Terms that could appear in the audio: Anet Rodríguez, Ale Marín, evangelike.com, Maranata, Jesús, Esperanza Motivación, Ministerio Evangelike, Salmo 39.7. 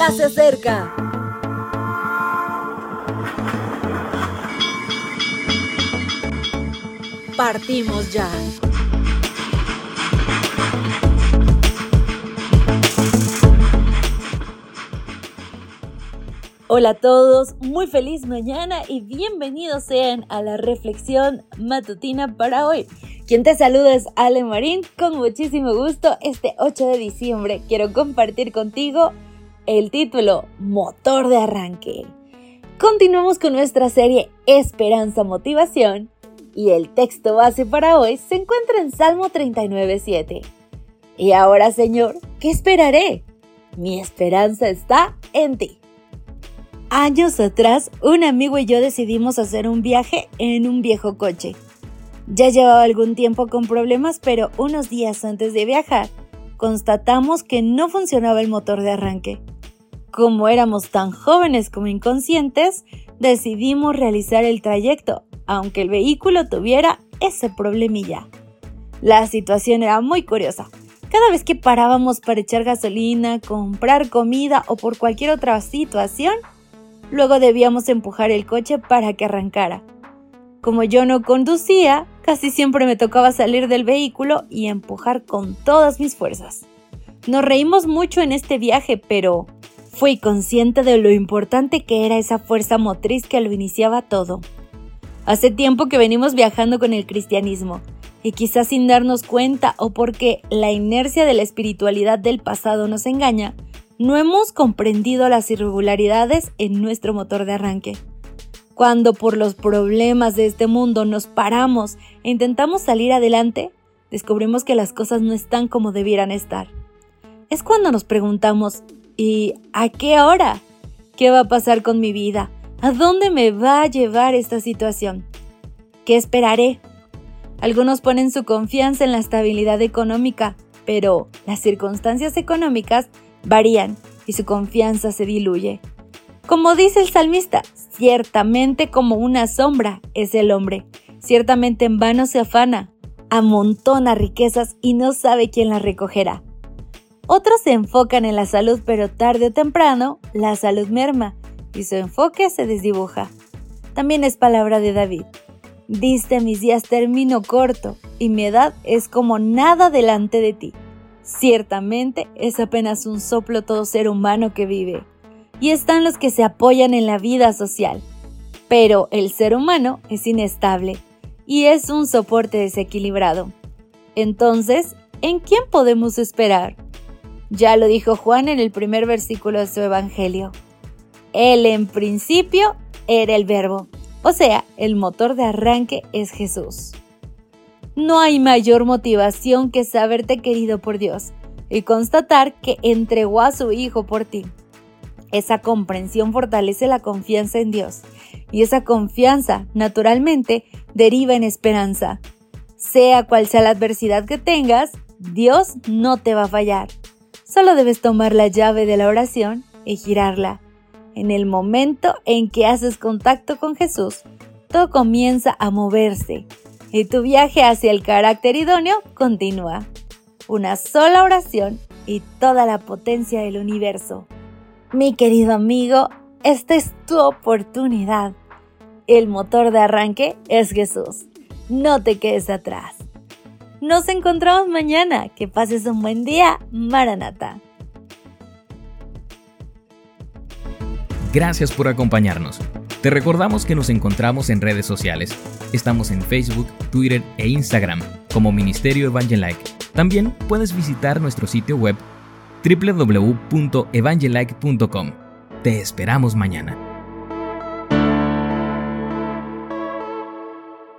ya se acerca. Partimos ya. Hola a todos, muy feliz mañana y bienvenidos sean a la reflexión matutina para hoy. Quien te saluda es Ale Marín, con muchísimo gusto. Este 8 de diciembre quiero compartir contigo el título Motor de Arranque. Continuamos con nuestra serie Esperanza Motivación y el texto base para hoy se encuentra en Salmo 39.7. Y ahora, Señor, ¿qué esperaré? Mi esperanza está en ti. Años atrás, un amigo y yo decidimos hacer un viaje en un viejo coche. Ya llevaba algún tiempo con problemas, pero unos días antes de viajar, constatamos que no funcionaba el motor de arranque. Como éramos tan jóvenes como inconscientes, decidimos realizar el trayecto, aunque el vehículo tuviera ese problemilla. La situación era muy curiosa. Cada vez que parábamos para echar gasolina, comprar comida o por cualquier otra situación, luego debíamos empujar el coche para que arrancara. Como yo no conducía, casi siempre me tocaba salir del vehículo y empujar con todas mis fuerzas. Nos reímos mucho en este viaje, pero fui consciente de lo importante que era esa fuerza motriz que lo iniciaba todo. Hace tiempo que venimos viajando con el cristianismo, y quizás sin darnos cuenta o porque la inercia de la espiritualidad del pasado nos engaña, no hemos comprendido las irregularidades en nuestro motor de arranque. Cuando por los problemas de este mundo nos paramos e intentamos salir adelante, descubrimos que las cosas no están como debieran estar. Es cuando nos preguntamos, ¿y a qué hora? ¿Qué va a pasar con mi vida? ¿A dónde me va a llevar esta situación? ¿Qué esperaré? Algunos ponen su confianza en la estabilidad económica, pero las circunstancias económicas varían y su confianza se diluye. Como dice el salmista, ciertamente como una sombra es el hombre, ciertamente en vano se afana, amontona riquezas y no sabe quién las recogerá. Otros se enfocan en la salud, pero tarde o temprano la salud merma y su enfoque se desdibuja. También es palabra de David. Diste mis días término corto y mi edad es como nada delante de ti. Ciertamente es apenas un soplo todo ser humano que vive, y están los que se apoyan en la vida social, pero el ser humano es inestable y es un soporte desequilibrado. Entonces, ¿en quién podemos esperar? Ya lo dijo Juan en el primer versículo de su evangelio. Él en principio era el verbo, o sea, el motor de arranque es Jesús. No hay mayor motivación que saberte querido por Dios y constatar que entregó a su Hijo por ti. Esa comprensión fortalece la confianza en Dios y esa confianza, naturalmente, deriva en esperanza. Sea cual sea la adversidad que tengas, Dios no te va a fallar. Solo debes tomar la llave de la oración y girarla. En el momento en que haces contacto con Jesús, todo comienza a moverse. Y tu viaje hacia el carácter idóneo continúa. Una sola oración y toda la potencia del universo. Mi querido amigo, esta es tu oportunidad. El motor de arranque es Jesús. No te quedes atrás. Nos encontramos mañana. Que pases un buen día. Maranata. Gracias por acompañarnos. Te recordamos que nos encontramos en redes sociales. Estamos en Facebook, Twitter e Instagram como Ministerio Evangelike. También puedes visitar nuestro sitio web www.evangelike.com. Te esperamos mañana.